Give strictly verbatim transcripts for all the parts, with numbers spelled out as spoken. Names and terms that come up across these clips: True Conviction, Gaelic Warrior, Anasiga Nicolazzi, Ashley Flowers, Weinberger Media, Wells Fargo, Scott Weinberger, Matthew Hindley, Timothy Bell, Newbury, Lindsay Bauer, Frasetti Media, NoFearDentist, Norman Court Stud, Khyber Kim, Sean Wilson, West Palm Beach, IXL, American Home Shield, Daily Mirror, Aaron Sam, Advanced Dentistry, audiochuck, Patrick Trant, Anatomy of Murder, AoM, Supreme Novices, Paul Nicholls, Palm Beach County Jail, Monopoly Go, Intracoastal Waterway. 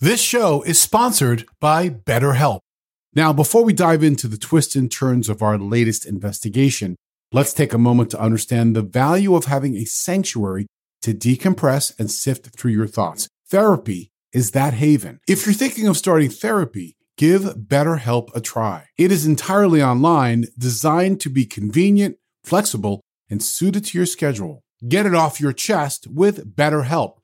This show is sponsored by BetterHelp. Now, before we dive into the twists and turns of our latest investigation, let's take a moment to understand the value of having a sanctuary to decompress and sift through your thoughts. Therapy is that haven. If you're thinking of starting therapy, give BetterHelp a try. It is entirely online, designed to be convenient, flexible, and suited to your schedule. Get it off your chest with BetterHelp.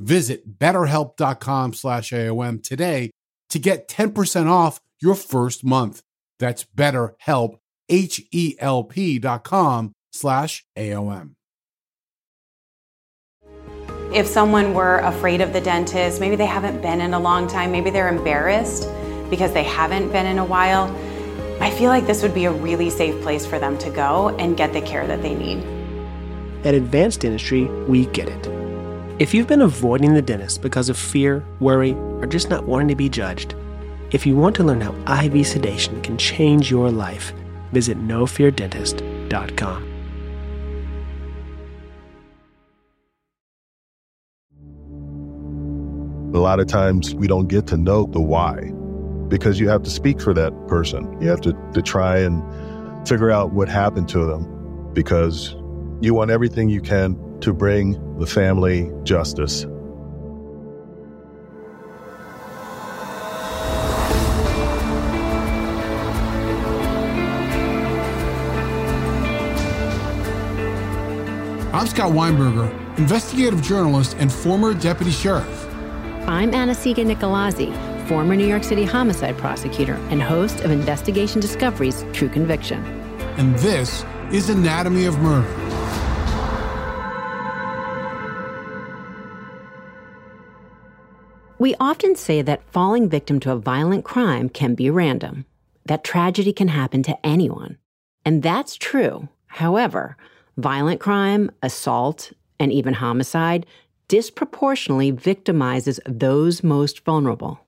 Visit betterhelp dot com slash A O M today to get ten percent off your first month. That's BetterHelp, H E L P dot com slash A O M. If someone were afraid of the dentist, maybe they haven't been in a long time, maybe they're embarrassed because they haven't been in a while, I feel like this would be a really safe place for them to go and get the care that they need. At Advanced Dentistry, we get it. If you've been avoiding the dentist because of fear, worry, or just not wanting to be judged, if you want to learn how I V sedation can change your life, visit no fear dentist dot com. A lot of times we don't get to know the why, because you have to speak for that person. You have to, to try and figure out what happened to them, because you want everything you can to bring the family justice. I'm Scott Weinberger, investigative journalist and former deputy sheriff. I'm Anasiga Nicolazzi, former New York City homicide prosecutor and host of Investigation Discovery's True Conviction. And this is Anatomy of Murder. We often say that falling victim to a violent crime can be random, that tragedy can happen to anyone. And that's true. However, violent crime, assault, and even homicide disproportionately victimizes those most vulnerable.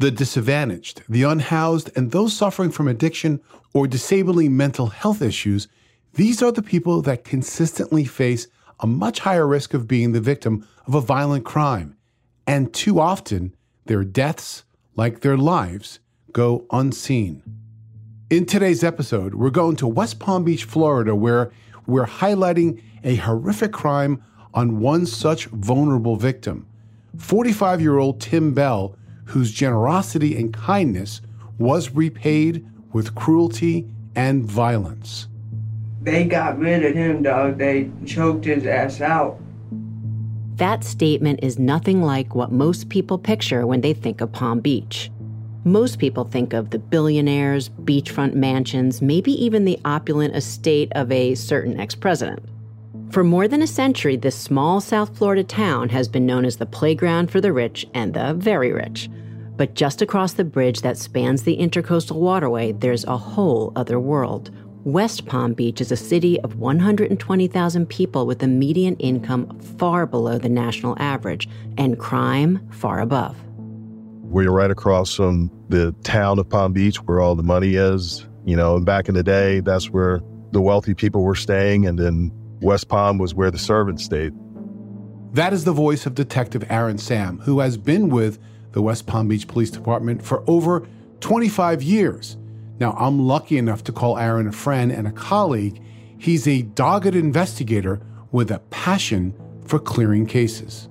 The disadvantaged, the unhoused, and those suffering from addiction or disabling mental health issues, these are the people that consistently face a much higher risk of being the victim of a violent crime. And too often, their deaths, like their lives, go unseen. In today's episode, we're going to West Palm Beach, Florida, where we're highlighting a horrific crime on one such vulnerable victim, forty-five-year-old Tim Bell, whose generosity and kindness was repaid with cruelty and violence. They got rid of him, dog. They choked his ass out. That statement is nothing like what most people picture when they think of Palm Beach. Most people think of the billionaires, beachfront mansions, maybe even the opulent estate of a certain ex-president. For more than a century, this small South Florida town has been known as the playground for the rich and the very rich. But just across the bridge that spans the Intracoastal Waterway, there's a whole other world. West Palm Beach is a city of one hundred twenty thousand people with a median income far below the national average and crime far above. We're right across from the town of Palm Beach where all the money is. You know, and back in the day, that's where the wealthy people were staying, and then West Palm was where the servants stayed. That is the voice of Detective Aaron Sam, who has been with the West Palm Beach Police Department for over twenty-five years. Now, I'm lucky enough to call Aaron a friend and a colleague. He's a dogged investigator with a passion for clearing cases.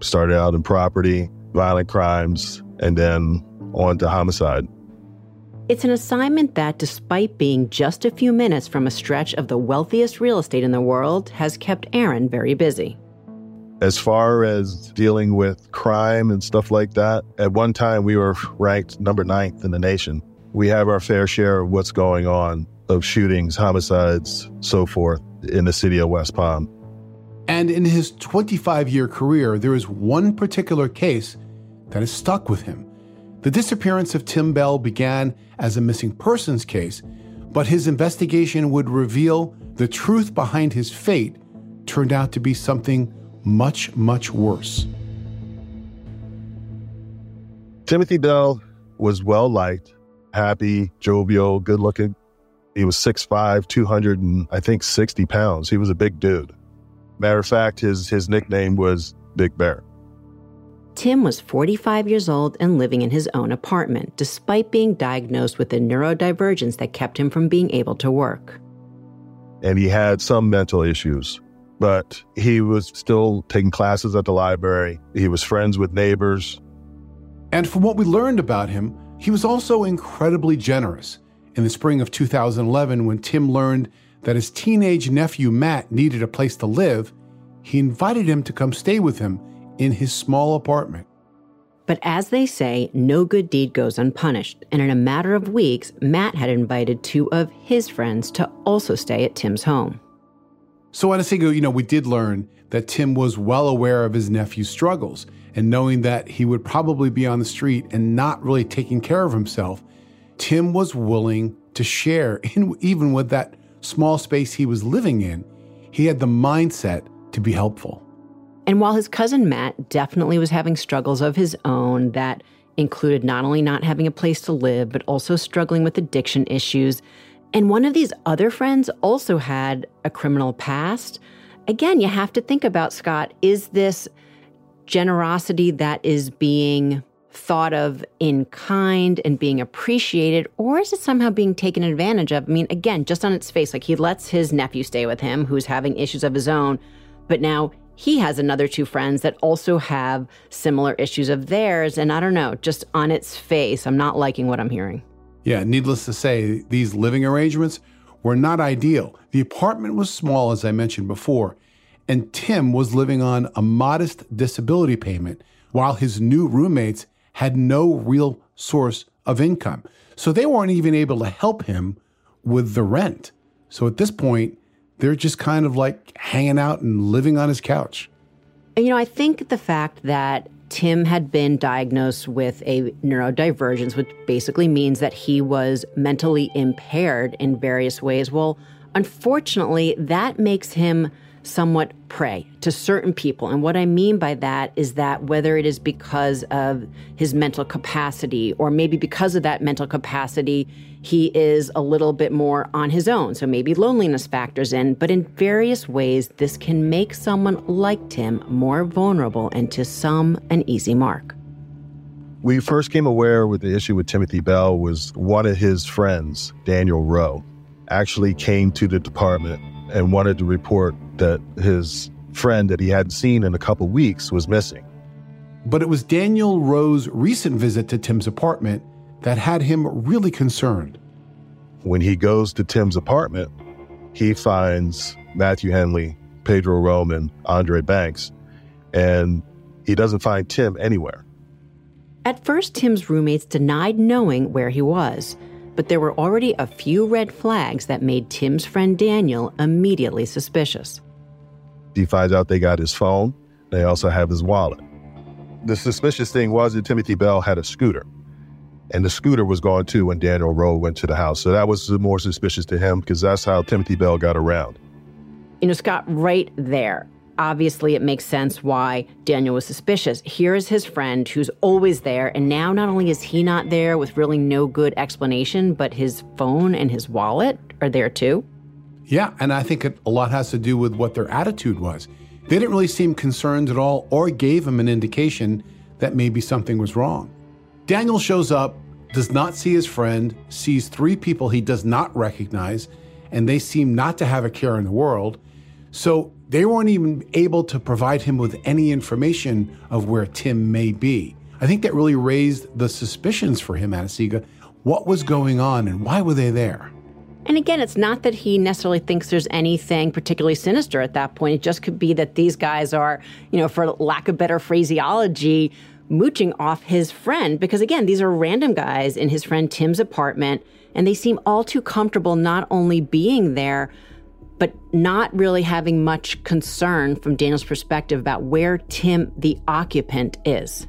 Started out in property, violent crimes, and then on to homicide. It's an assignment that, despite being just a few minutes from a stretch of the wealthiest real estate in the world, has kept Aaron very busy. As far as dealing with crime and stuff like that, at one time we were ranked number ninth in the nation. We have our fair share of what's going on, of shootings, homicides, so forth, in the city of West Palm. And in his twenty-five-year career, there is one particular case that has stuck with him. The disappearance of Tim Bell began as a missing persons case, but his investigation would reveal the truth behind his fate turned out to be something much, much worse. Timothy Bell was well-liked. Happy, jovial, good looking. He was six five, two hundred and I think sixty pounds. He was a big dude. Matter of fact, his his nickname was Big Bear. Tim was forty-five years old and living in his own apartment, despite being diagnosed with a neurodivergence that kept him from being able to work. And he had some mental issues, but he was still taking classes at the library. He was friends with neighbors. And from what we learned about him, he was also incredibly generous. In the spring of two thousand eleven, when Tim learned that his teenage nephew Matt needed a place to live, he invited him to come stay with him in his small apartment. But as they say, no good deed goes unpunished, and in a matter of weeks, Matt had invited two of his friends to also stay at Tim's home. So Anasiga, you know, we did learn that Tim was well aware of his nephew's struggles, and knowing that he would probably be on the street and not really taking care of himself, Tim was willing to share, in, even with that small space he was living in. He had the mindset to be helpful. And while his cousin Matt definitely was having struggles of his own that included not only not having a place to live, but also struggling with addiction issues, and one of these other friends also had a criminal past, again, you have to think about, Scott, is this generosity that is being thought of in kind and being appreciated, or is it somehow being taken advantage of? I mean, again, just on its face, like he lets his nephew stay with him, who's having issues of his own, but now he has another two friends that also have similar issues of theirs. And I don't know, just on its face, I'm not liking what I'm hearing. Yeah, needless to say, these living arrangements were not ideal. The apartment was small, as I mentioned before, and Tim was living on a modest disability payment while his new roommates had no real source of income. So they weren't even able to help him with the rent. So at this point, they're just kind of like hanging out and living on his couch. You know, I think the fact that Tim had been diagnosed with a neurodivergence, which basically means that he was mentally impaired in various ways, well, unfortunately, that makes him somewhat prey to certain people. And what I mean by that is that whether it is because of his mental capacity, or maybe because of that mental capacity, he is a little bit more on his own. So maybe loneliness factors in, but in various ways, this can make someone like Tim more vulnerable and to some an easy mark. We first came aware with the issue with Timothy Bell was one of his friends, Daniel Rowe, actually came to the department and wanted to report that his friend that he hadn't seen in a couple weeks was missing. But it was Daniel Rowe's recent visit to Tim's apartment that had him really concerned. When he goes to Tim's apartment, he finds Matthew Hindley, Pedro Roman, Andre Banks, and he doesn't find Tim anywhere. At first, Tim's roommates denied knowing where he was, but there were already a few red flags that made Tim's friend Daniel immediately suspicious. He finds out they got his phone. They also have his wallet. The suspicious thing was that Timothy Bell had a scooter, and the scooter was gone too when Daniel Rowe went to the house. So that was more suspicious to him because that's how Timothy Bell got around. You know, Scott, right there, obviously it makes sense why Daniel was suspicious. Here is his friend who's always there, and now not only is he not there with really no good explanation, but his phone and his wallet are there too. Yeah, and I think it, a lot has to do with what their attitude was. They didn't really seem concerned at all or gave him an indication that maybe something was wrong. Daniel shows up, does not see his friend, sees three people he does not recognize, and they seem not to have a care in the world. So they weren't even able to provide him with any information of where Tim may be. I think that really raised the suspicions for him, Anasiga. What was going on and why were they there? And again, it's not that he necessarily thinks there's anything particularly sinister at that point. It just could be that these guys are, you know, for lack of better phraseology, mooching off his friend. Because again, these are random guys in his friend Tim's apartment, and they seem all too comfortable not only being there, but not really having much concern from Daniel's perspective about where Tim, the occupant, is.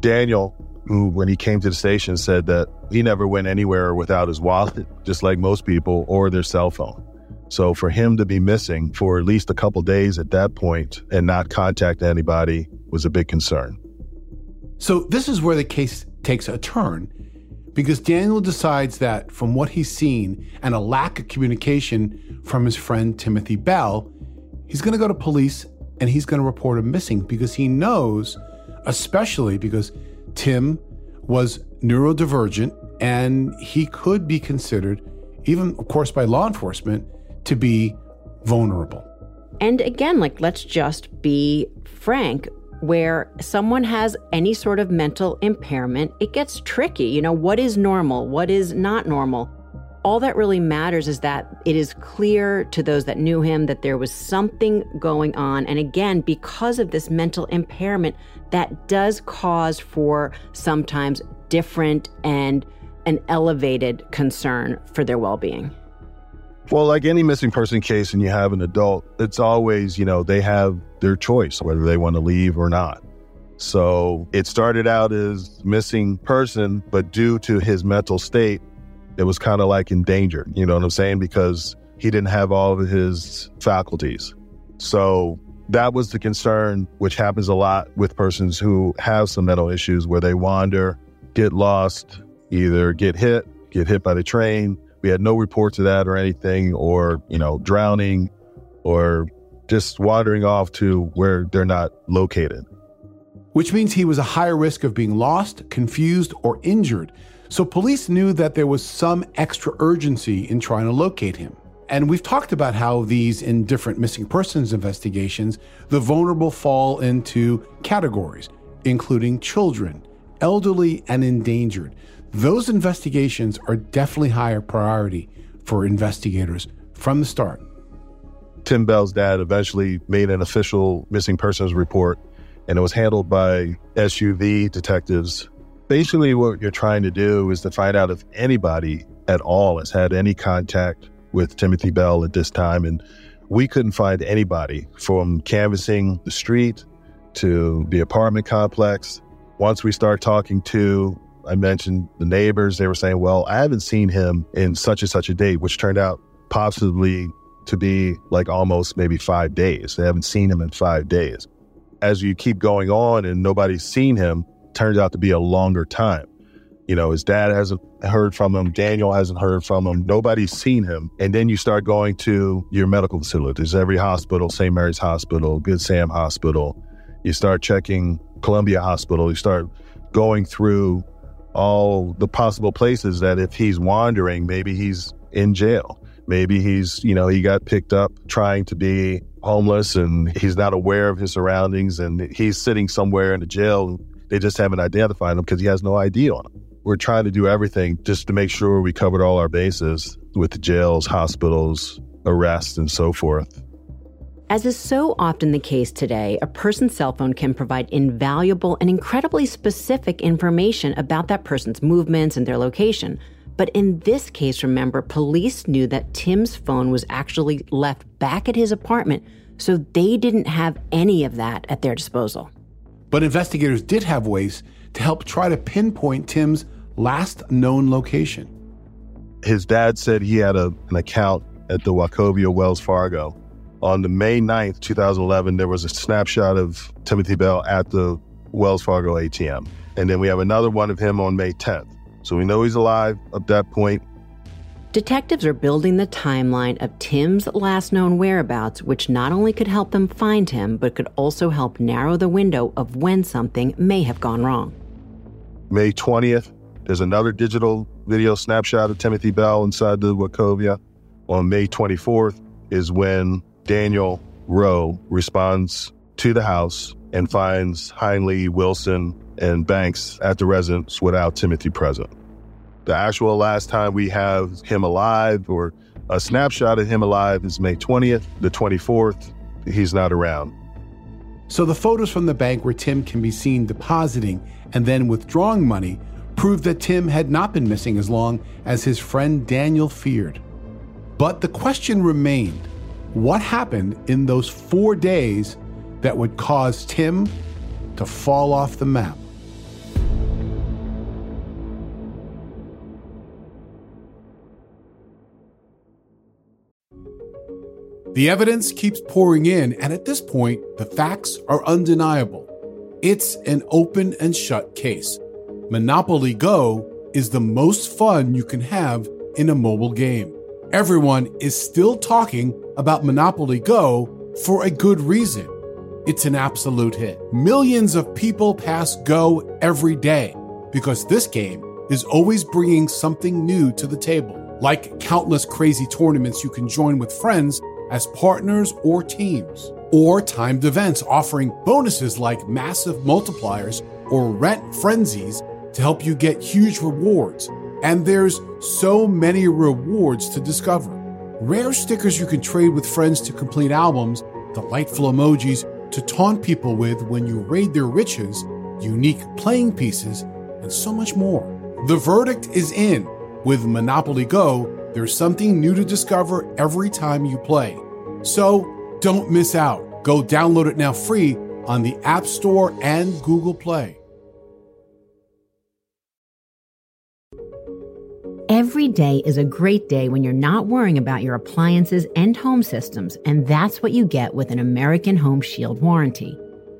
Daniel, who when he came to the station said that he never went anywhere without his wallet, just like most people, or their cell phone. So for him to be missing for at least a couple days at that point and not contact anybody was a big concern. So this is where the case takes a turn, because Daniel decides that from what he's seen and a lack of communication from his friend Timothy Bell, he's going to go to police and he's going to report him missing, because he knows especially because Tim was neurodivergent and he could be considered, even of course by law enforcement, to be vulnerable. And again, like, let's just be frank, where someone has any sort of mental impairment, it gets tricky. You know, what is normal? What is not normal? All that really matters is that it is clear to those that knew him that there was something going on. And again, because of this mental impairment, that does cause for sometimes different and an elevated concern for their well-being. Well, like any missing person case, and you have an adult, it's always, you know, they have their choice whether they want to leave or not. So it started out as missing person, but due to his mental state, it was kind of like endangered, you know what I'm saying? Because he didn't have all of his faculties. So that was the concern, which happens a lot with persons who have some mental issues where they wander, get lost, either get hit, get hit by the train. We had no reports of that or anything, or, you know, drowning or just wandering off to where they're not located. Which means he was a higher risk of being lost, confused, or injured. So police knew that there was some extra urgency in trying to locate him. And we've talked about how these, in different missing persons investigations, the vulnerable fall into categories, including children, elderly, and endangered. Those investigations are definitely higher priority for investigators from the start. Tim Bell's dad eventually made an official missing persons report, and it was handled by S U V detectives. Basically, what you're trying to do is to find out if anybody at all has had any contact with Timothy Bell at this time. And we couldn't find anybody, from canvassing the street to the apartment complex. Once we start talking to, I mentioned the neighbors, they were saying, well, I haven't seen him in such and such a date, which turned out possibly to be like almost maybe five days. They haven't seen him in five days. As you keep going on and nobody's seen him, turns out to be a longer time. You know, his dad hasn't heard from him. Daniel hasn't heard from him. Nobody's seen him. And then you start going to your medical facilities, every hospital, Saint Mary's Hospital, Good Sam Hospital. You start checking Columbia Hospital. You start going through all the possible places that if he's wandering, maybe he's in jail. Maybe he's, you know, he got picked up trying to be homeless and he's not aware of his surroundings and he's sitting somewhere in a jail. They just haven't identified him because he has no I D on him. We're trying to do everything just to make sure we covered all our bases with the jails, hospitals, arrests, and so forth. As is so often the case today, a person's cell phone can provide invaluable and incredibly specific information about that person's movements and their location. But in this case, remember, police knew that Tim's phone was actually left back at his apartment, so they didn't have any of that at their disposal. But investigators did have ways to help try to pinpoint Tim's last known location. His dad said he had a, an account at the Wachovia Wells Fargo. On the May ninth, twenty eleven, there was a snapshot of Timothy Bell at the Wells Fargo A T M. And then we have another one of him on May tenth. So we know he's alive at that point. Detectives are building the timeline of Tim's last known whereabouts, which not only could help them find him, but could also help narrow the window of when something may have gone wrong. May twentieth, there's another digital video snapshot of Timothy Bell inside the Wachovia. On May twenty-fourth is when Daniel Rowe responds to the house and finds Hindley, Wilson, and Banks at the residence without Timothy present. The actual last time we have him alive, or a snapshot of him alive, is May twentieth. The twenty-fourth, he's not around. So the photos from the bank where Tim can be seen depositing and then withdrawing money proved that Tim had not been missing as long as his friend Daniel feared. But the question remained, what happened in those four days that would cause Tim to fall off the map? The evidence keeps pouring in, and at this point, the facts are undeniable. It's an open and shut case. Monopoly Go is the most fun you can have in a mobile game. Everyone is still talking about Monopoly Go for a good reason. It's an absolute hit. Millions of people pass Go every day because this game is always bringing something new to the table, like countless crazy tournaments you can join with friends as partners or teams, or timed events offering bonuses like massive multipliers or rent frenzies to help you get huge rewards. And there's so many rewards to discover. Rare stickers you can trade with friends to complete albums, delightful emojis to taunt people with when you raid their riches, unique playing pieces, and so much more. The verdict is in. With Monopoly Go, there's something new to discover every time you play. So don't miss out. Go download it now free on the App Store and Google Play. Every day is a great day when you're not worrying about your appliances and home systems, and that's what you get with an American Home Shield warranty.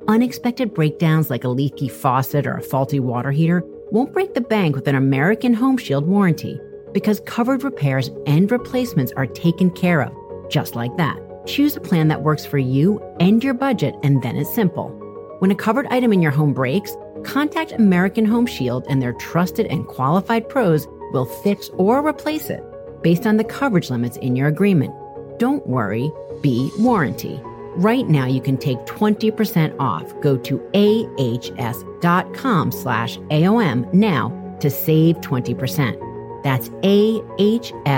Unexpected breakdowns like a leaky faucet or a faulty water heater won't break the bank with an American Home Shield warranty, because covered repairs and replacements are taken care of, just like that. Choose a plan that works for you and your budget, and then it's simple. When a covered item in your home breaks, contact American Home Shield and their trusted and qualified pros will fix or replace it based on the coverage limits in your agreement. Don't worry, be warranty. Right now you can take twenty percent off. Go to ahs.com slash AOM now to save twenty percent. That's ahs.com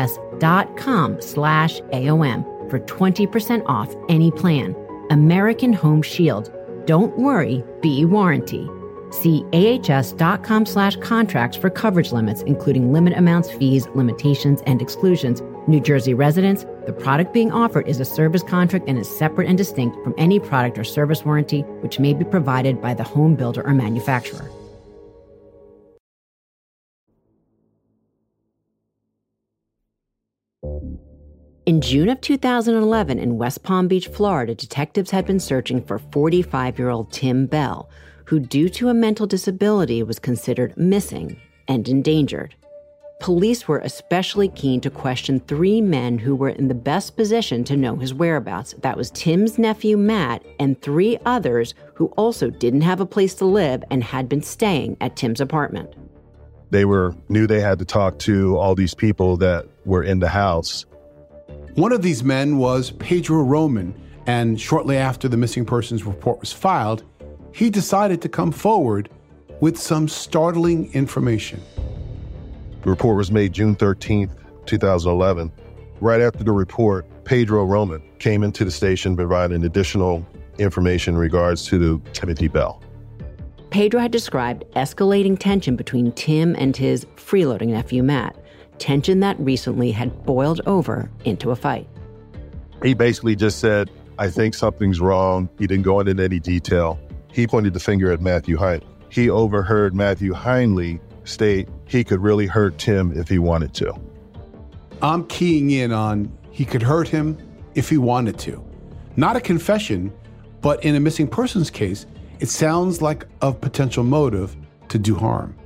slash AOM for twenty percent off any plan. American Home Shield. Don't worry, be warranty. See ahs.com slash contracts for coverage limits, including limit amounts, fees, limitations, and exclusions. New Jersey residents, the product being offered is a service contract and is separate and distinct from any product or service warranty which may be provided by the home builder or manufacturer. In June of two thousand eleven in West Palm Beach, Florida, detectives had been searching for forty-five-year-old Tim Bell, who, due to a mental disability, was considered missing and endangered. Police were especially keen to question three men who were in the best position to know his whereabouts. That was Tim's nephew, Matt, and three others who also didn't have a place to live and had been staying at Tim's apartment. They were knew they had to talk to all these people that were in the house. One of these men was Pedro Roman, and shortly after the missing persons report was filed, he decided to come forward with some startling information. The report was made June thirteenth, twenty eleven. Right after the report, Pedro Roman came into the station providing additional information in regards to the Timothy Bell. Pedro had described escalating tension between Tim and his freeloading nephew, Matt, tension that recently had boiled over into a fight. He basically just said, I think something's wrong. He didn't go into any detail. He pointed the finger at Matthew Hindley. He overheard Matthew Hindley state he could really hurt Tim if he wanted to. I'm keying in on he could hurt him if he wanted to. Not a confession, but in a missing persons case, it sounds like a potential motive to do harm.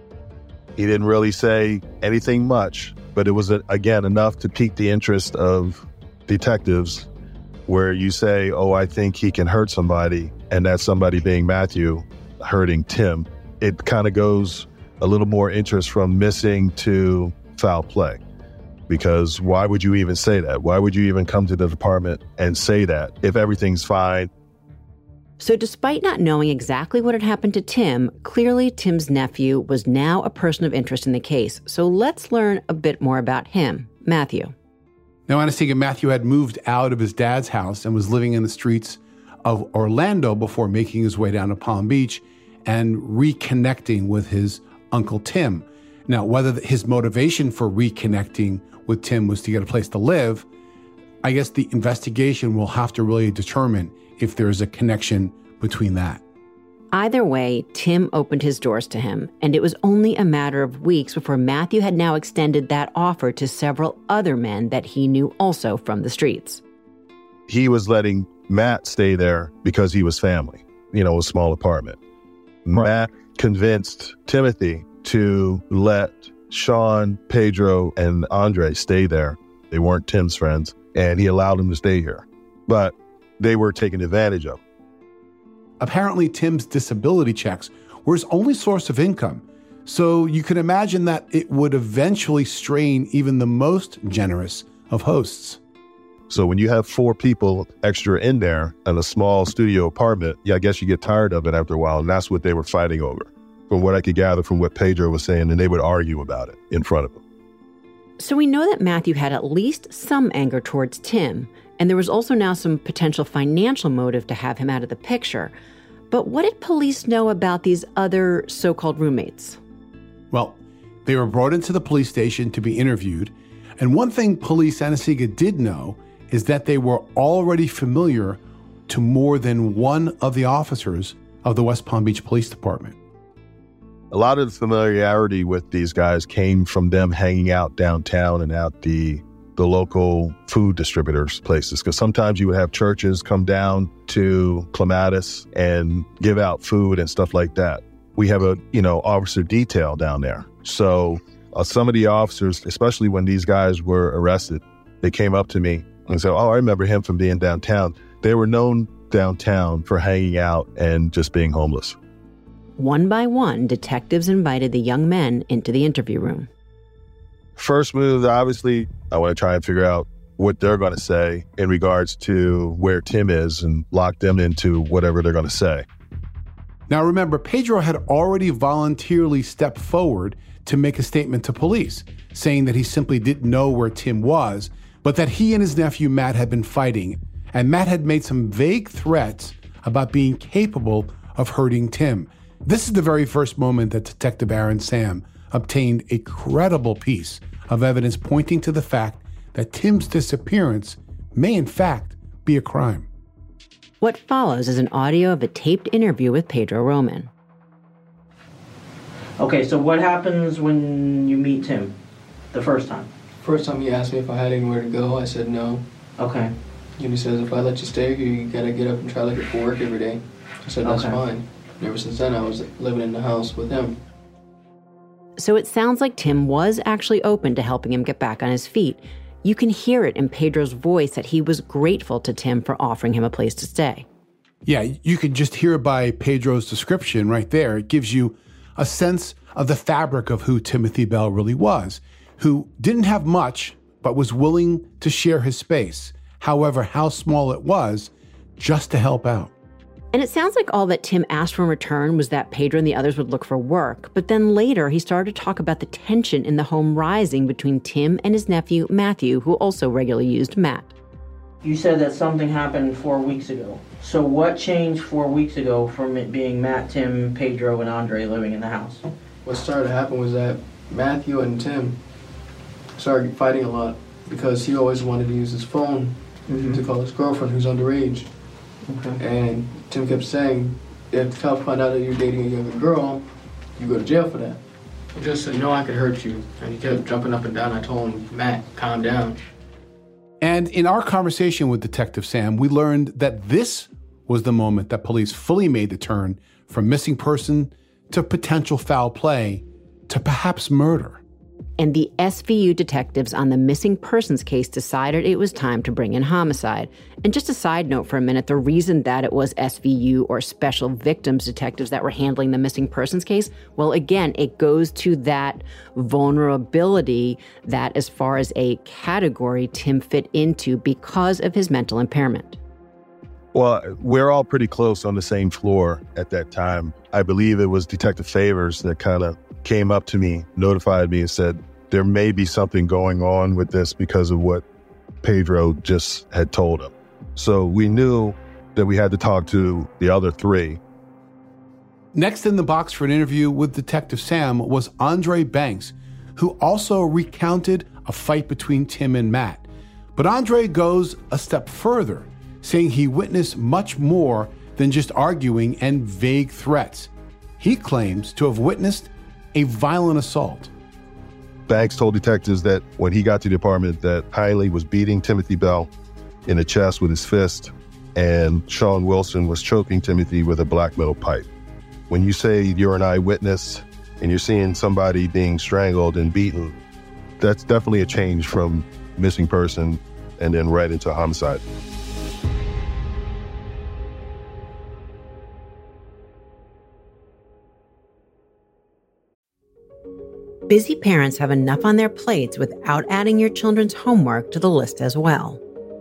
He didn't really say anything much, but it was, again, enough to pique the interest of detectives, where you say, oh, I think he can hurt somebody, and that somebody being Matthew hurting Tim. It kind of goes a little more interest from missing to foul play, because why would you even say that? Why would you even come to the department and say that if everything's fine? So despite not knowing exactly what had happened to Tim, clearly Tim's nephew was now a person of interest in the case. So let's learn a bit more about him, Matthew. Now, Anasiga, Matthew had moved out of his dad's house and was living in the streets of Orlando before making his way down to Palm Beach and reconnecting with his Uncle Tim. Now, whether his motivation for reconnecting with Tim was to get a place to live, I guess the investigation will have to really determine if there is a connection between that. Either way, Tim opened his doors to him, and it was only a matter of weeks before Matthew had now extended that offer to several other men that he knew also from the streets. He was letting Matt stay there because he was family, you know, a small apartment. Right. Matt convinced Timothy to let Sean, Pedro, and Andre stay there. They weren't Tim's friends, and he allowed them to stay here. But they were taken advantage of. Apparently, Tim's disability checks were his only source of income, so you can imagine that it would eventually strain even the most generous of hosts. So when you have four people extra in there and a small studio apartment, yeah, I guess you get tired of it after a while, and that's what they were fighting over, from what I could gather from what Pedro was saying, and they would argue about it in front of him. So we know that Matthew had at least some anger towards Tim, and there was also now some potential financial motive to have him out of the picture. But what did police know about these other so-called roommates? Well, they were brought into the police station to be interviewed, and one thing police Anasiga did know is that they were already familiar to more than one of the officers of the West Palm Beach Police Department. A lot of the familiarity with these guys came from them hanging out downtown and at the, the local food distributors' places, because sometimes you would have churches come down to Clematis and give out food and stuff like that. We have a, you know, officer detail down there. So uh, some of the officers, especially when these guys were arrested, they came up to me and said, oh, I remember him from being downtown. They were known downtown for hanging out and just being homeless. One by one, detectives invited the young men into the interview room. First move, obviously, I want to try and figure out what they're going to say in regards to where Tim is and lock them into whatever they're going to say. Now, remember, Pedro had already voluntarily stepped forward to make a statement to police, saying that he simply didn't know where Tim was, but that he and his nephew Matt had been fighting, and Matt had made some vague threats about being capable of hurting Tim. This is the very first moment that Detective Aaron Sam obtained a credible piece of evidence pointing to the fact that Tim's disappearance may in fact be a crime. What follows is an audio of a taped interview with Pedro Roman. Okay, so what happens when you meet Tim the first time? First time he asked me if I had anywhere to go, I said no. Okay. And he says, if I let you stay here, you gotta get up and try looking for work every day. I said, that's okay. Fine. And ever since then, I was living in the house with him. So it sounds like Tim was actually open to helping him get back on his feet. You can hear it in Pedro's voice that he was grateful to Tim for offering him a place to stay. Yeah, you can just hear by Pedro's description right there. It gives you a sense of the fabric of who Timothy Bell really was, who didn't have much, but was willing to share his space, however, how small it was, just to help out. And it sounds like all that Tim asked for in return was that Pedro and the others would look for work. But then later, he started to talk about the tension in the home rising between Tim and his nephew, Matthew, who also regularly used Matt. You said that something happened four weeks ago. So what changed four weeks ago from it being Matt, Tim, Pedro, and Andre living in the house? What started to happen was that Matthew and Tim started fighting a lot because he always wanted to use his phone mm-hmm. to call his girlfriend who's underage. Okay. And Tim kept saying, if the cops find out that you're dating a younger girl, you go to jail for that. I just said, no, I could hurt you. And he kept jumping up and down. I told him, Matt, calm down. And in our conversation with Detective Sam, we learned that this was the moment that police fully made the turn from missing person to potential foul play to perhaps murder. And the S V U detectives on the missing persons case decided it was time to bring in homicide. And just a side note for a minute, the reason that it was S V U or special victims detectives that were handling the missing persons case, well, again, it goes to that vulnerability that as far as a category Tim fit into because of his mental impairment. Well, we're all pretty close on the same floor at that time. I believe it was Detective Favors that kind of came up to me, notified me and said, there may be something going on with this because of what Pedro just had told him. So we knew that we had to talk to the other three. Next in the box for an interview with Detective Sam was Andre Banks, who also recounted a fight between Tim and Matt. But Andre goes a step further, saying he witnessed much more than just arguing and vague threats. He claims to have witnessed a violent assault. Banks told detectives that when he got to the apartment that Hindley was beating Timothy Bell in the chest with his fist, and Sean Wilson was choking Timothy with a black metal pipe. When you say you're an eyewitness and you're seeing somebody being strangled and beaten, that's definitely a change from missing person and then right into homicide. Busy parents have enough on their plates without adding your children's homework to the list as well.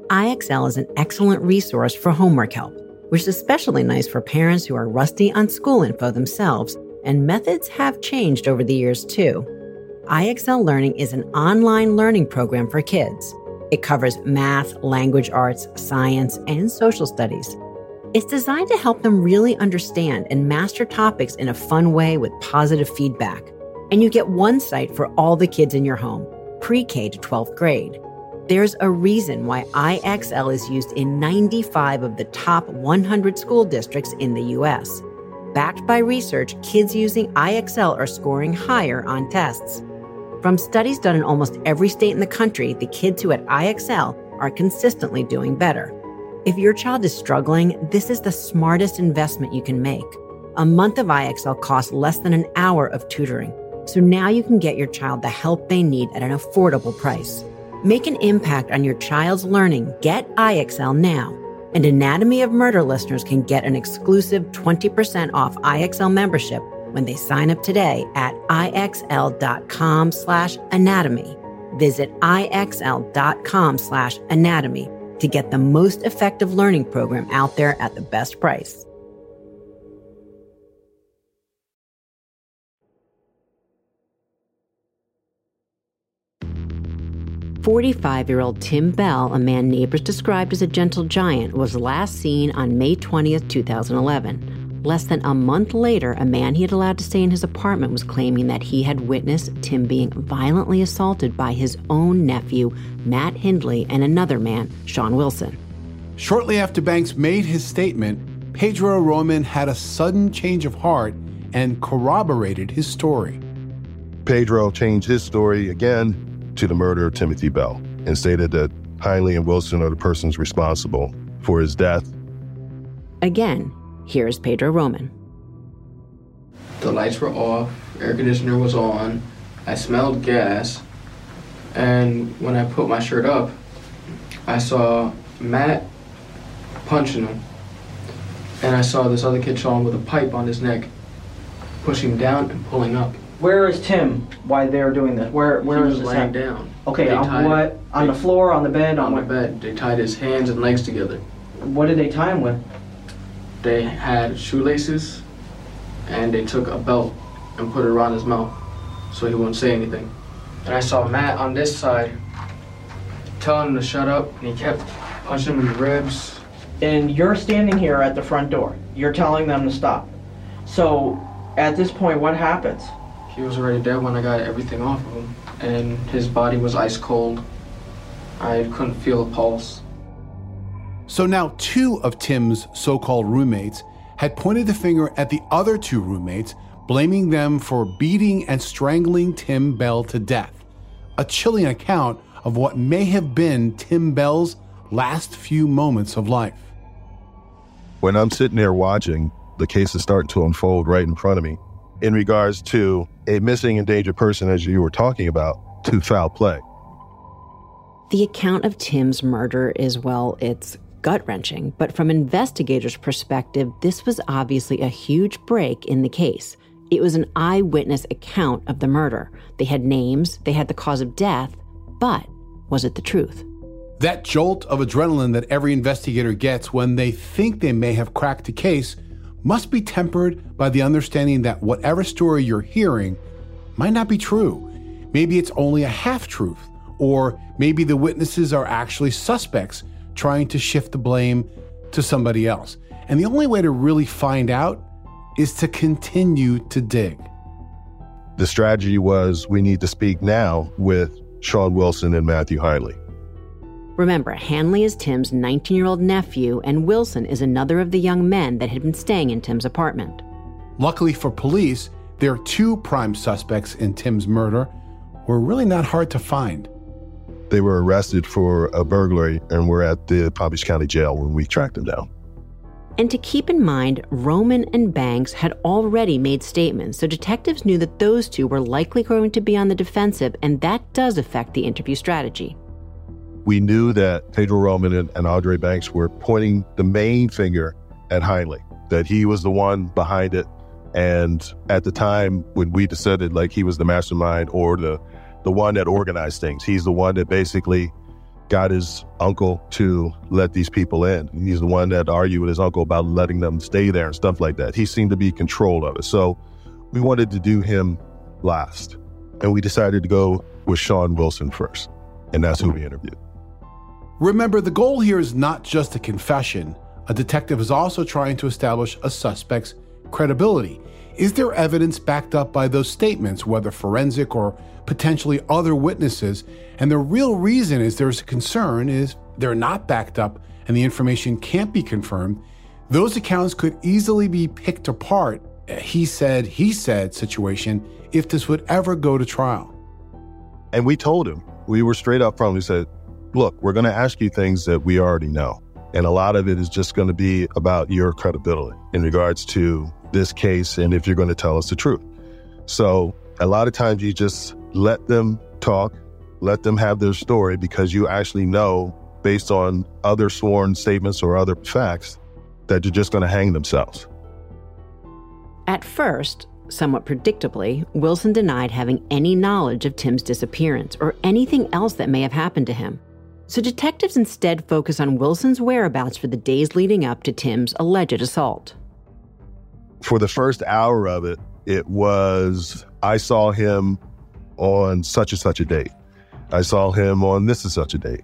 I X L is an excellent resource for homework help, which is especially nice for parents who are rusty on school info themselves, and methods have changed over the years too. I X L Learning is an online learning program for kids. It covers math, language arts, science, and social studies. It's designed to help them really understand and master topics in a fun way with positive feedback. And you get one site for all the kids in your home, pre-K to twelfth grade. There's a reason why I X L is used in ninety-five of the top one hundred school districts in the U S. Backed by research, kids using I X L are scoring higher on tests. From studies done in almost every state in the country, the kids who at I X L are consistently doing better. If your child is struggling, this is the smartest investment you can make. A month of I X L costs less than an hour of tutoring, so now you can get your child the help they need at an affordable price. Make an impact on your child's learning. Get I X L now. And Anatomy of Murder listeners can get an exclusive twenty percent off I X L membership when they sign up today at IXL.com slash anatomy. Visit IXL.com slash anatomy to get the most effective learning program out there at the best price. forty-five-year-old Tim Bell, a man neighbors described as a gentle giant, was last seen on May twentieth, two thousand eleven. Less than a month later, a man he had allowed to stay in his apartment was claiming that he had witnessed Tim being violently assaulted by his own nephew, Matt Hindley, and another man, Sean Wilson. Shortly after Banks made his statement, Pedro Roman had a sudden change of heart and corroborated his story. Pedro changed his story again to the murder of Timothy Bell and stated that Hindley and Wilson are the persons responsible for his death. Again, here's Pedro Roman. The lights were off, air conditioner was on, I smelled gas, and when I put my shirt up, I saw Matt punching him, and I saw this other kid, Sean, with a pipe on his neck, push him down and pulling up. Where is Tim while they're doing this? Where where he was is this laying happening? Down. Okay, on what? On they, the floor, on the bed? On, on the bed. They tied his hands and legs together. What did they tie him with? They had shoelaces, and they took a belt and put it around his mouth so he wouldn't say anything. And I saw Matt on this side telling him to shut up, and he kept punching him in the ribs. And you're standing here at the front door. You're telling them to stop. So at this point, what happens? He was already dead when I got everything off of him, and his body was ice cold. I couldn't feel a pulse. So now two of Tim's so-called roommates had pointed the finger at the other two roommates, blaming them for beating and strangling Tim Bell to death. A chilling account of what may have been Tim Bell's last few moments of life. When I'm sitting there watching, the case is starting to unfold right in front of me. In regards to a missing endangered person, as you were talking about, to foul play. The account of Tim's murder is, well, it's gut-wrenching, but from investigators' perspective, this was obviously a huge break in the case. It was an eyewitness account of the murder. They had names, they had the cause of death, but was it the truth? That jolt of adrenaline that every investigator gets when they think they may have cracked a case must be tempered by the understanding that whatever story you're hearing might not be true. Maybe it's only a half-truth, or maybe the witnesses are actually suspects trying to shift the blame to somebody else. And the only way to really find out is to continue to dig. The strategy was, we need to speak now with Sean Wilson and Matthew Hindley. Remember, Hindley is Tim's nineteen-year-old nephew, and Wilson is another of the young men that had been staying in Tim's apartment. Luckily for police, their two prime suspects in Tim's murder were really not hard to find. They were arrested for a burglary and were at the Palm Beach County Jail when we tracked them down. And to keep in mind, Roman and Banks had already made statements, so detectives knew that those two were likely going to be on the defensive, and that does affect the interview strategy. We knew that Pedro Roman and, and Andre Banks were pointing the main finger at Hindley, that he was the one behind it And at the time when we decided, like, he was the mastermind or the, the one that organized things. He's the one that basically got his uncle to let these people in. He's the one that argued with his uncle about letting them stay there and stuff like that. He seemed to be in control of it. So we wanted to do him last. And we decided to go with Sean Wilson first. And that's who we interviewed. Remember, the goal here is not just a confession. A detective is also trying to establish a suspect's credibility. Is there evidence backed up by those statements, whether forensic or potentially other witnesses? And the real reason is there's a concern is they're not backed up and the information can't be confirmed. Those accounts could easily be picked apart, a he said, he said situation, if this would ever go to trial. And we told him, we were straight up from him. We said, look, we're going to ask you things that we already know. And a lot of it is just going to be about your credibility in regards to this case and if you're going to tell us the truth. So a lot of times you just let them talk, let them have their story, because you actually know based on other sworn statements or other facts that they're just going to hang themselves. At first, somewhat predictably, Wilson denied having any knowledge of Tim's disappearance or anything else that may have happened to him. So detectives instead focus on Wilson's whereabouts for the days leading up to Tim's alleged assault. For the first hour of it, it was, I saw him on such and such a date. I saw him on this and such a date.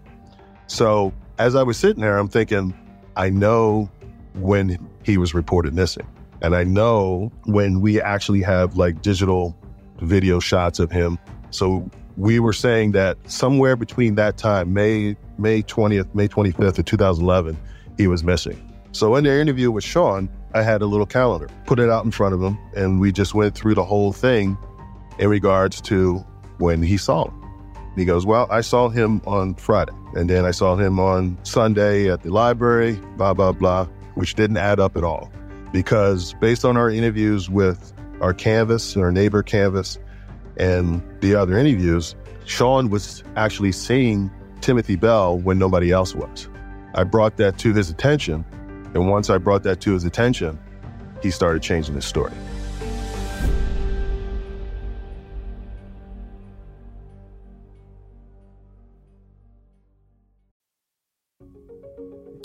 So as I was sitting there, I'm thinking, I know when he was reported missing. And I know when we actually have like digital video shots of him. So we were saying that somewhere between that time, May May twentieth, May twenty-fifth of two thousand eleven, he was missing. So in the interview with Sean, I had a little calendar, put it out in front of him, and we just went through the whole thing in regards to when he saw him. He goes, well, I saw him on Friday, and then I saw him on Sunday at the library, blah, blah, blah, which didn't add up at all. Because based on our interviews with our canvas, our neighbor canvas, and the other interviews, Sean was actually seeing Timothy Bell when nobody else was. I brought that to his attention, and once I brought that to his attention, he started changing his story.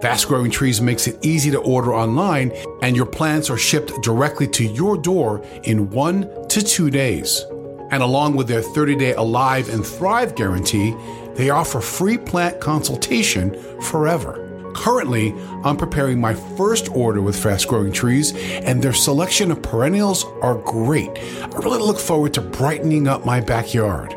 Fast Growing Trees makes it easy to order online, and your plants are shipped directly to your door in one to two days. And along with their thirty-day Alive and Thrive guarantee, they offer free plant consultation forever. Currently, I'm preparing my first order with Fast Growing Trees, and their selection of perennials are great. I really look forward to brightening up my backyard.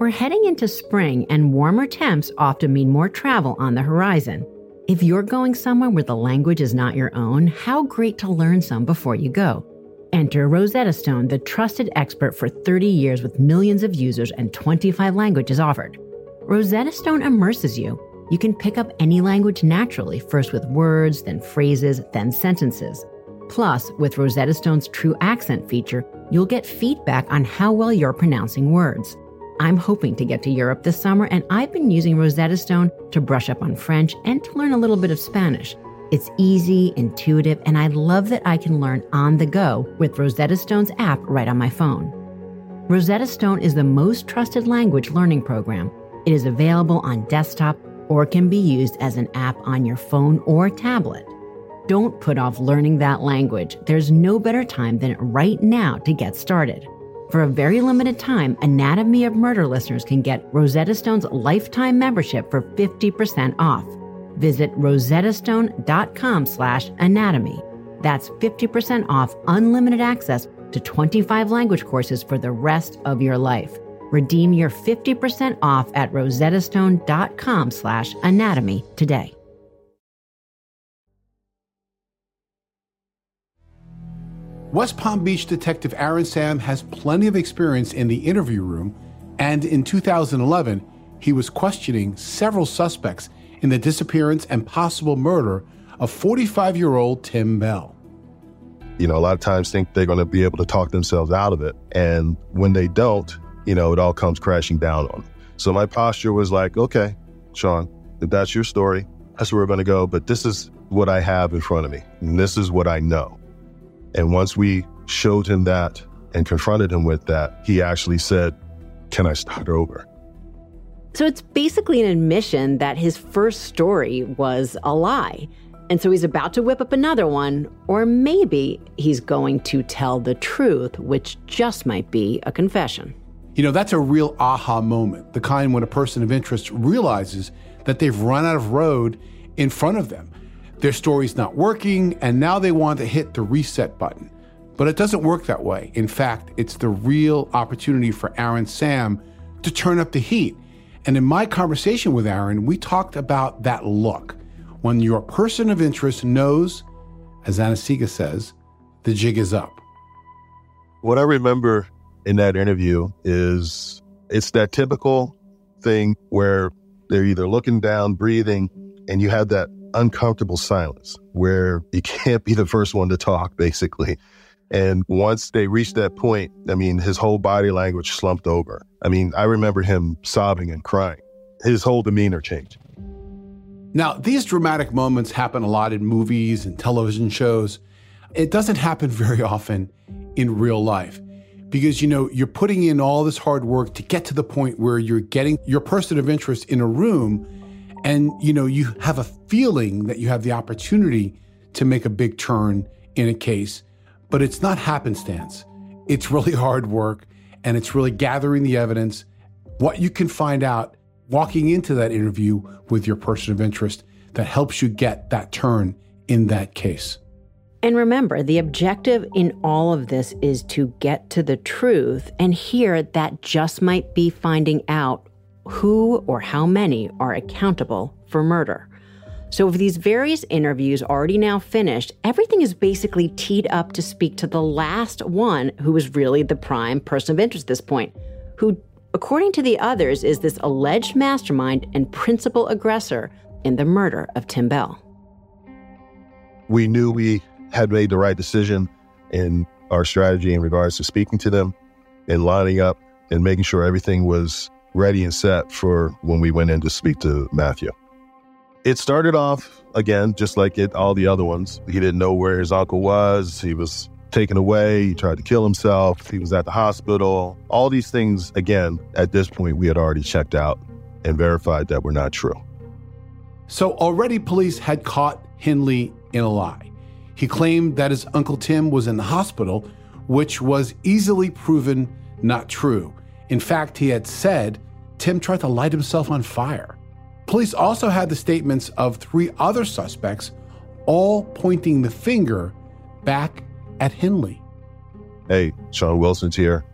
We're heading into spring, and warmer temps often mean more travel on the horizon. If you're going somewhere where the language is not your own, how great to learn some before you go. Enter Rosetta Stone, the trusted expert for thirty years with millions of users and twenty-five languages offered. Rosetta Stone immerses you. You can pick up any language naturally, first with words, then phrases, then sentences. Plus, with Rosetta Stone's True Accent feature, you'll get feedback on how well you're pronouncing words. I'm hoping to get to Europe this summer, and I've been using Rosetta Stone to brush up on French and to learn a little bit of Spanish. It's easy, intuitive, and I love that I can learn on the go with Rosetta Stone's app right on my phone. Rosetta Stone is the most trusted language learning program. It is available on desktop or can be used as an app on your phone or tablet. Don't put off learning that language. There's no better time than right now to get started. For a very limited time, Anatomy of Murder listeners can get Rosetta Stone's lifetime membership for fifty percent off. Visit rosettastone.com slash anatomy. That's fifty percent off unlimited access to twenty-five language courses for the rest of your life. Redeem your fifty percent off at rosettastone.com slash anatomy today. West Palm Beach detective Aaron Sam has plenty of experience in the interview room, and in two thousand eleven, he was questioning several suspects in the disappearance and possible murder of forty-five-year-old Tim Bell. You know, a lot of times think they're going to be able to talk themselves out of it, and when they don't, you know, it all comes crashing down on them. So my posture was like, okay, Sean, if that's your story, that's where we're going to go, but this is what I have in front of me, and this is what I know. And once we showed him that and confronted him with that, he actually said, can I start over? So it's basically an admission that his first story was a lie. And so he's about to whip up another one, or maybe he's going to tell the truth, which just might be a confession. You know, that's a real aha moment, the kind when a person of interest realizes that they've run out of road in front of them. Their story's not working, and now they want to hit the reset button. But it doesn't work that way. In fact, it's the real opportunity for Aaron Sam to turn up the heat. And in my conversation with Aaron, we talked about that look. When your person of interest knows, as Anasiga says, the jig is up. What I remember in that interview is it's that typical thing where they're either looking down, breathing, and you have that uncomfortable silence where you can't be the first one to talk, basically. And once they reached that point, I mean, his whole body language slumped over. I mean, I remember him sobbing and crying. His whole demeanor changed. Now, these dramatic moments happen a lot in movies and television shows. It doesn't happen very often in real life because, you know, you're putting in all this hard work to get to the point where you're getting your person of interest in a room. And, you know, you have a feeling that you have the opportunity to make a big turn in a case, but it's not happenstance. It's really hard work, and it's really gathering the evidence, what you can find out walking into that interview with your person of interest that helps you get that turn in that case. And remember, the objective in all of this is to get to the truth. And here, that just might be finding out who or how many are accountable for murder. So with these various interviews already now finished, everything is basically teed up to speak to the last one who is really the prime person of interest at this point, who, according to the others, is this alleged mastermind and principal aggressor in the murder of Tim Bell. We knew we had made the right decision in our strategy in regards to speaking to them and lining up and making sure everything was ready and set for when we went in to speak to Matthew. It started off, again, just like it, all the other ones. He didn't know where his uncle was. He was taken away. He tried to kill himself. He was at the hospital. All these things, again, at this point, we had already checked out and verified that were not true. So already police had caught Hindley in a lie. He claimed that his Uncle Tim was in the hospital, which was easily proven not true. In fact, he had said Tim tried to light himself on fire. Police also had the statements of three other suspects, all pointing the finger back at Hindley. Hey, Sean Wilson's here.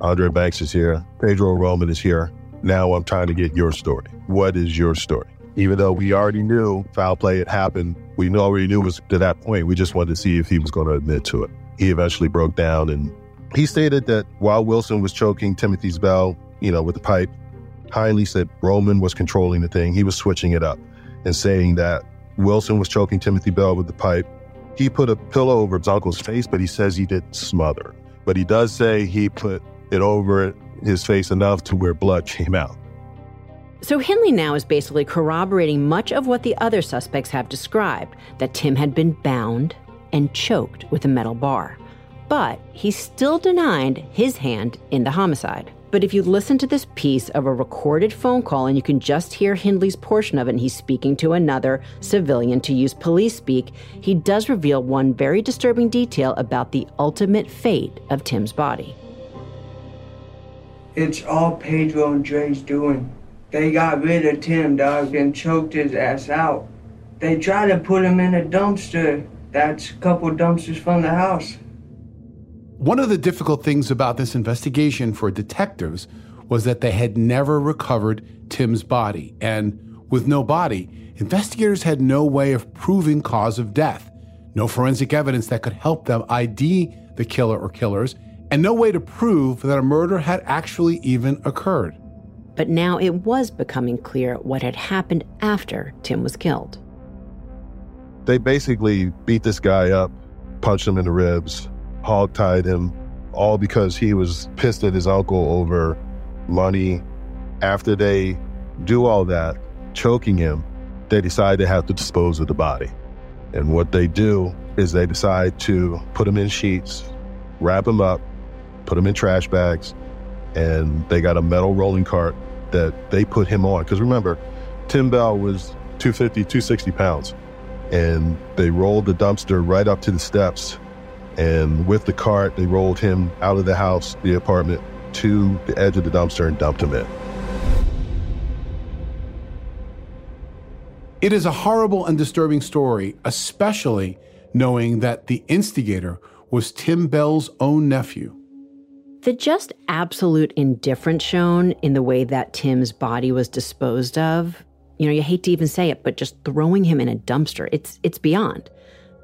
Andre Banks is here. Pedro Roman is here. Now I'm trying to get your story. What is your story? Even though we already knew foul play had happened, we already knew it was to that point. We just wanted to see if he was going to admit to it. He eventually broke down, and he stated that while Wilson was choking Timothy's Bell, you know, with the pipe, Hindley said Roman was controlling the thing. He was switching it up and saying that Wilson was choking Timothy Bell with the pipe. He put a pillow over his uncle's face, but he says he didn't smother. But he does say he put it over his face enough to where blood came out. So Hindley now is basically corroborating much of what the other suspects have described, that Tim had been bound and choked with a metal bar. But he still denied his hand in the homicide. But if you listen to this piece of a recorded phone call, and you can just hear Hindley's portion of it, and he's speaking to another civilian, to use police speak, he does reveal one very disturbing detail about the ultimate fate of Tim's body. It's all Pedro and Dre's doing. They got rid of Tim, dog, and choked his ass out. They tried to put him in a dumpster. That's a couple dumpsters from the house. One of the difficult things about this investigation for detectives was that they had never recovered Tim's body. And with no body, investigators had no way of proving cause of death, no forensic evidence that could help them I D the killer or killers, and no way to prove that a murder had actually even occurred. But now it was becoming clear what had happened after Tim was killed. They basically beat this guy up, punched him in the ribs, hogtied him, all because he was pissed at his uncle over money. After they do all that, choking him, they decide they have to dispose of the body. And what they do is they decide to put him in sheets, wrap him up, put him in trash bags, and they got a metal rolling cart that they put him on. Because remember, Tim Bell was two fifty, two sixty pounds, and they rolled the dumpster right up to the steps. And with the cart, they rolled him out of the house, the apartment, to the edge of the dumpster and dumped him in. It is a horrible and disturbing story, especially knowing that the instigator was Tim Bell's own nephew. The just absolute indifference shown in the way that Tim's body was disposed of, you know, you hate to even say it, but just throwing him in a dumpster, it's it's beyond.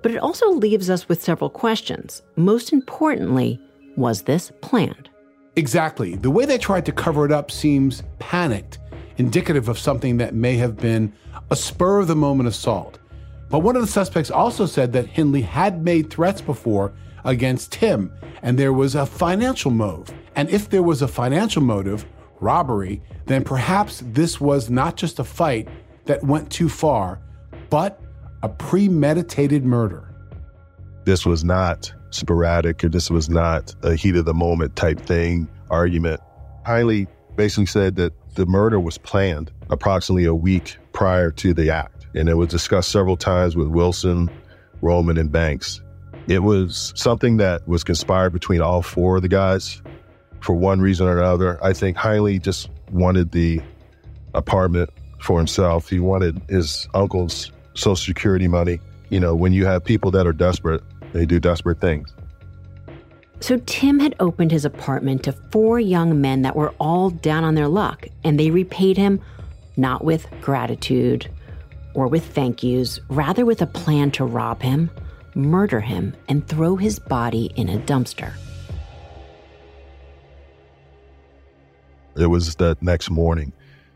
But it also leaves us with several questions. Most importantly, was this planned? Exactly. The way they tried to cover it up seems panicked, indicative of something that may have been a spur-of-the-moment assault. But one of the suspects also said that Hindley had made threats before against Tim, and there was a financial motive. And if there was a financial motive, robbery, then perhaps this was not just a fight that went too far, but a premeditated murder. This was not sporadic, or this was not a heat-of-the-moment type thing, argument. Hindley basically said that the murder was planned approximately a week prior to the act, and it was discussed several times with Wilson, Roman, and Banks. It was something that was conspired between all four of the guys for one reason or another. I think Hindley just wanted the apartment for himself. He wanted his uncle's Social Security money. You know, when you have people that are desperate, they do desperate things. So Tim had opened his apartment to four young men that were all down on their luck, and they repaid him not with gratitude or with thank yous, rather with a plan to rob him, murder him, and throw his body in a dumpster. It was that next morning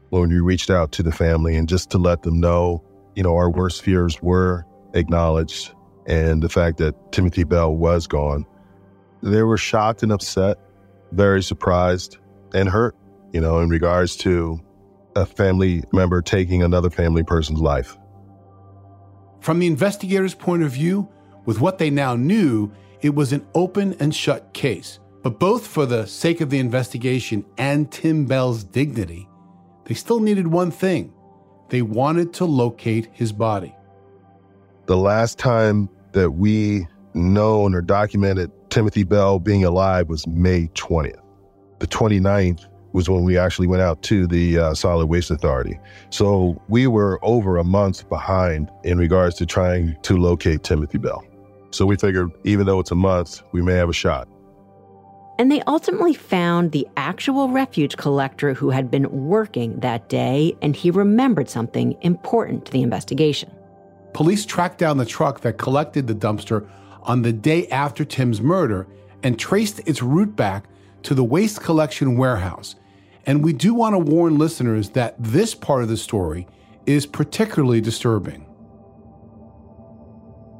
when we reached out to the family, and just to let them know, you know, our worst fears were acknowledged, and the fact that Timothy Bell was gone. They were shocked and upset, very surprised and hurt, you know, in regards to a family member taking another family person's life. From the investigators' point of view, with what they now knew, it was an open and shut case. But both for the sake of the investigation and Tim Bell's dignity, they still needed one thing. They wanted to locate his body. The last time that we known or documented Timothy Bell being alive was May twentieth. The twenty-ninth was when we actually went out to the uh, Solid Waste Authority. So we were over a month behind in regards to trying to locate Timothy Bell. So we figured even though it's a month, we may have a shot. And they ultimately found the actual refuse collector who had been working that day, and he remembered something important to the investigation. Police tracked down the truck that collected the dumpster on the day after Tim's murder and traced its route back to the waste collection warehouse. And we do want to warn listeners that this part of the story is particularly disturbing.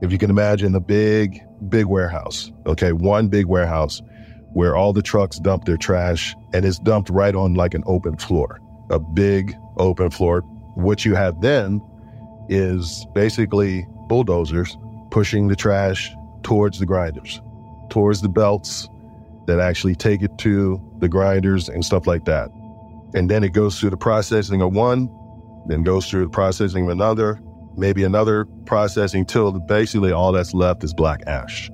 If you can imagine a big, big warehouse, okay, one big warehouse where all the trucks dump their trash, and it's dumped right on like an open floor, a big open floor. What you have then is basically bulldozers pushing the trash towards the grinders, towards the belts that actually take it to the grinders and stuff like that. And then it goes through the processing of one, then goes through the processing of another, maybe another processing till basically all that's left is black ash.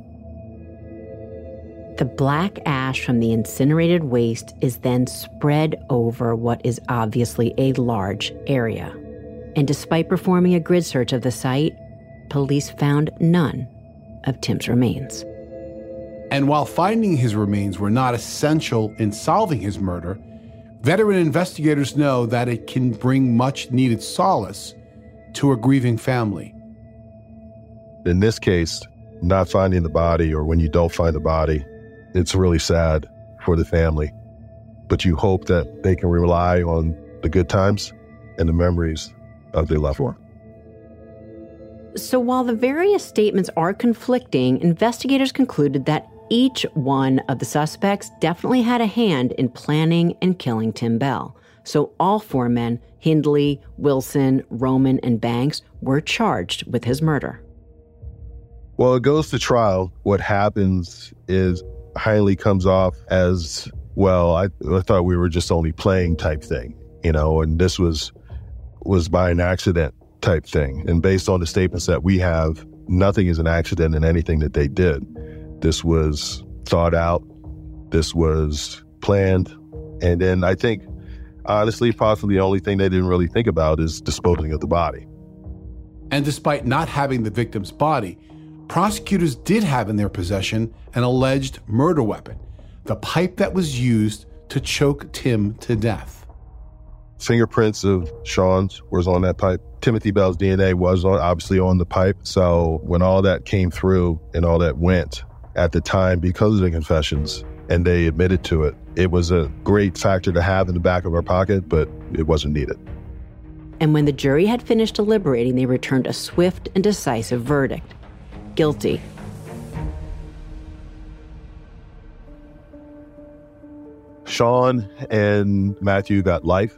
The black ash from the incinerated waste is then spread over what is obviously a large area. And despite performing a grid search of the site, police found none of Tim's remains. And while finding his remains were not essential in solving his murder, veteran investigators know that it can bring much-needed solace to a grieving family. In this case, not finding the body, or when you don't find the body, it's really sad for the family. But you hope that they can rely on the good times and the memories of their loved one. So while the various statements are conflicting, investigators concluded that each one of the suspects definitely had a hand in planning and killing Tim Bell. So all four men, Hindley, Wilson, Roman, and Banks, were charged with his murder. Well, it goes to trial. What happens is Hindley comes off as, well, I, I thought we were just only playing type thing, you know, and this was was by an accident type thing. And based on the statements that we have, nothing is an accident in anything that they did. This was thought out. This was planned. And then I think, honestly, possibly the only thing they didn't really think about is disposing of the body. And despite not having the victim's body, prosecutors did have in their possession an alleged murder weapon, the pipe that was used to choke Tim to death. Fingerprints of Sean's was on that pipe. Timothy Bell's D N A was on, obviously on the pipe. So when all that came through and all that went at the time because of the confessions and they admitted to it, it was a great factor to have in the back of our pocket, but it wasn't needed. And when the jury had finished deliberating, they returned a swift and decisive verdict. Guilty. Sean and Matthew got life.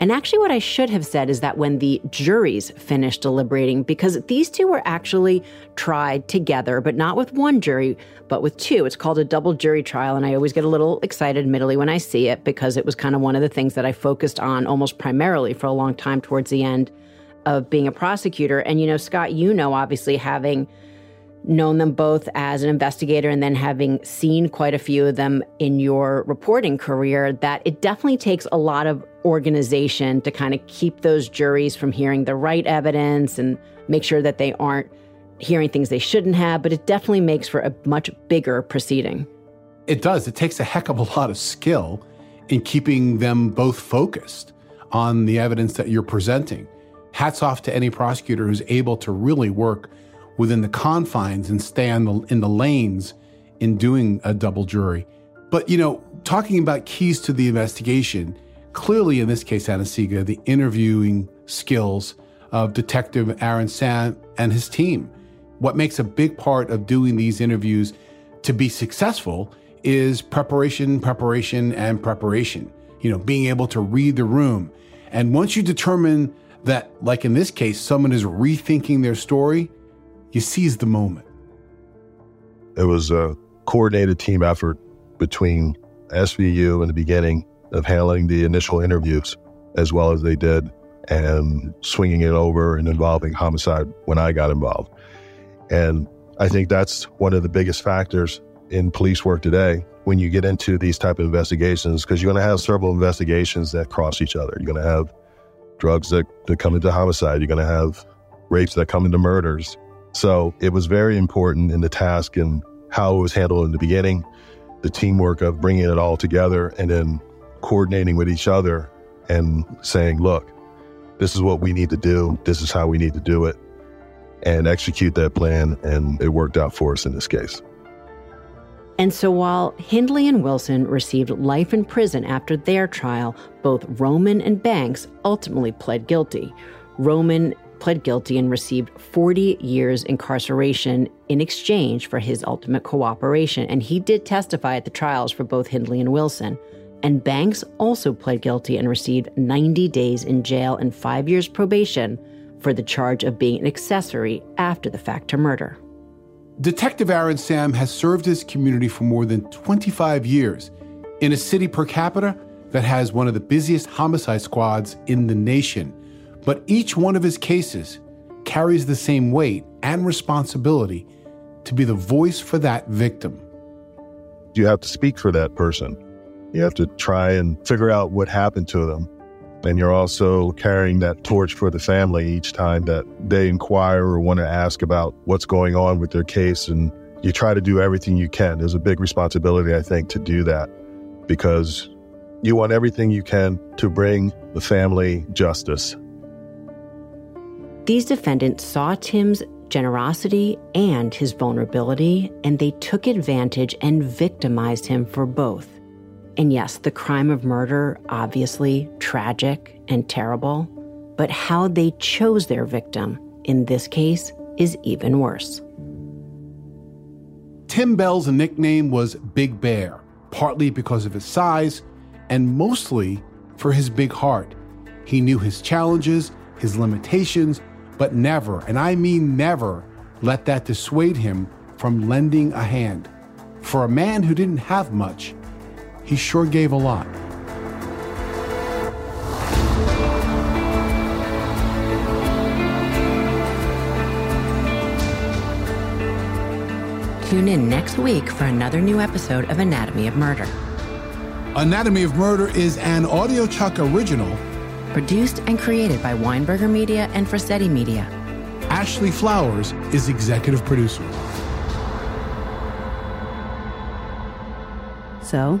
And actually what I should have said is that when the juries finished deliberating, because these two were actually tried together, but not with one jury, but with two. It's called a double jury trial, and I always get a little excited, admittedly, when I see it, because it was kind of one of the things that I focused on almost primarily for a long time towards the end of being a prosecutor. And, you know, Scott, you know, obviously having known them both as an investigator and then having seen quite a few of them in your reporting career, that it definitely takes a lot of organization to kind of keep those juries from hearing the right evidence and make sure that they aren't hearing things they shouldn't have, but it definitely makes for a much bigger proceeding. It does. It takes a heck of a lot of skill in keeping them both focused on the evidence that you're presenting. Hats off to any prosecutor who's able to really work within the confines and stay on the, in the lanes in doing a double jury. But, you know, talking about keys to the investigation, clearly in this case, Anasiga, the interviewing skills of Detective Aaron Sam and his team. What makes a big part of doing these interviews to be successful is preparation, preparation, and preparation. You know, being able to read the room. And once you determine that, like in this case, someone is rethinking their story, you seize the moment. It was a coordinated team effort between S V U in the beginning of handling the initial interviews as well as they did and swinging it over and involving homicide when I got involved. And I think that's one of the biggest factors in police work today when you get into these type of investigations, because you're going to have several investigations that cross each other. You're going to have drugs that, that come into homicide. You're going to have rapes that come into murders. So it was very important in the task and how it was handled in the beginning, the teamwork of bringing it all together and then coordinating with each other and saying, look, this is what we need to do. This is how we need to do it and execute that plan. And it worked out for us in this case. And so while Hindley and Wilson received life in prison after their trial, both Roman and Banks ultimately pled guilty. Roman pled guilty and received forty years incarceration in exchange for his ultimate cooperation. And he did testify at the trials for both Hindley and Wilson. And Banks also pled guilty and received ninety days in jail and five years probation for the charge of being an accessory after the fact to murder. Detective Aaron Sam has served his community for more than twenty-five years in a city per capita that has one of the busiest homicide squads in the nation. But each one of his cases carries the same weight and responsibility to be the voice for that victim. you have to speak for that person. You have to try and figure out what happened to them. And you're also carrying that torch for the family each time that they inquire or want to ask about what's going on with their case. And you try to do everything you can. There's a big responsibility, I think, to do that, because you want everything you can to bring the family justice. These defendants saw Tim's generosity and his vulnerability, and they took advantage and victimized him for both. And yes, the crime of murder, obviously tragic and terrible, but how they chose their victim in this case is even worse. Tim Bell's nickname was Big Bear, partly because of his size and mostly for his big heart. He knew his challenges, his limitations, but never, and I mean never, let that dissuade him from lending a hand. For a man who didn't have much, he sure gave a lot. Tune in next week for another new episode of Anatomy of Murder. Anatomy of Murder is an audiochuck original, produced and created by Weinberger Media and Frasetti Media. Ashley Flowers is executive producer. So,